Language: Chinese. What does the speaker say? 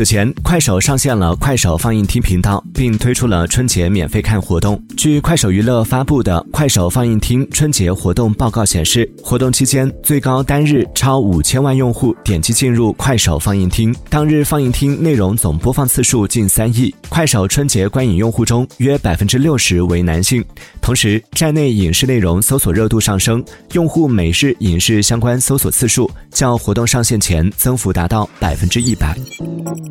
此前，快手上线了快手放映厅频道，并推出了春节免费看活动。据快手娱乐发布的快手放映厅春节活动报告显示，活动期间最高单日超5000万用户点击进入快手放映厅，当日放映厅内容总播放次数近3亿。快手春节观影用户中，约60%为男性。同时，站内影视内容搜索热度上升，用户每日影视相关搜索次数较活动上线前增幅达到100%。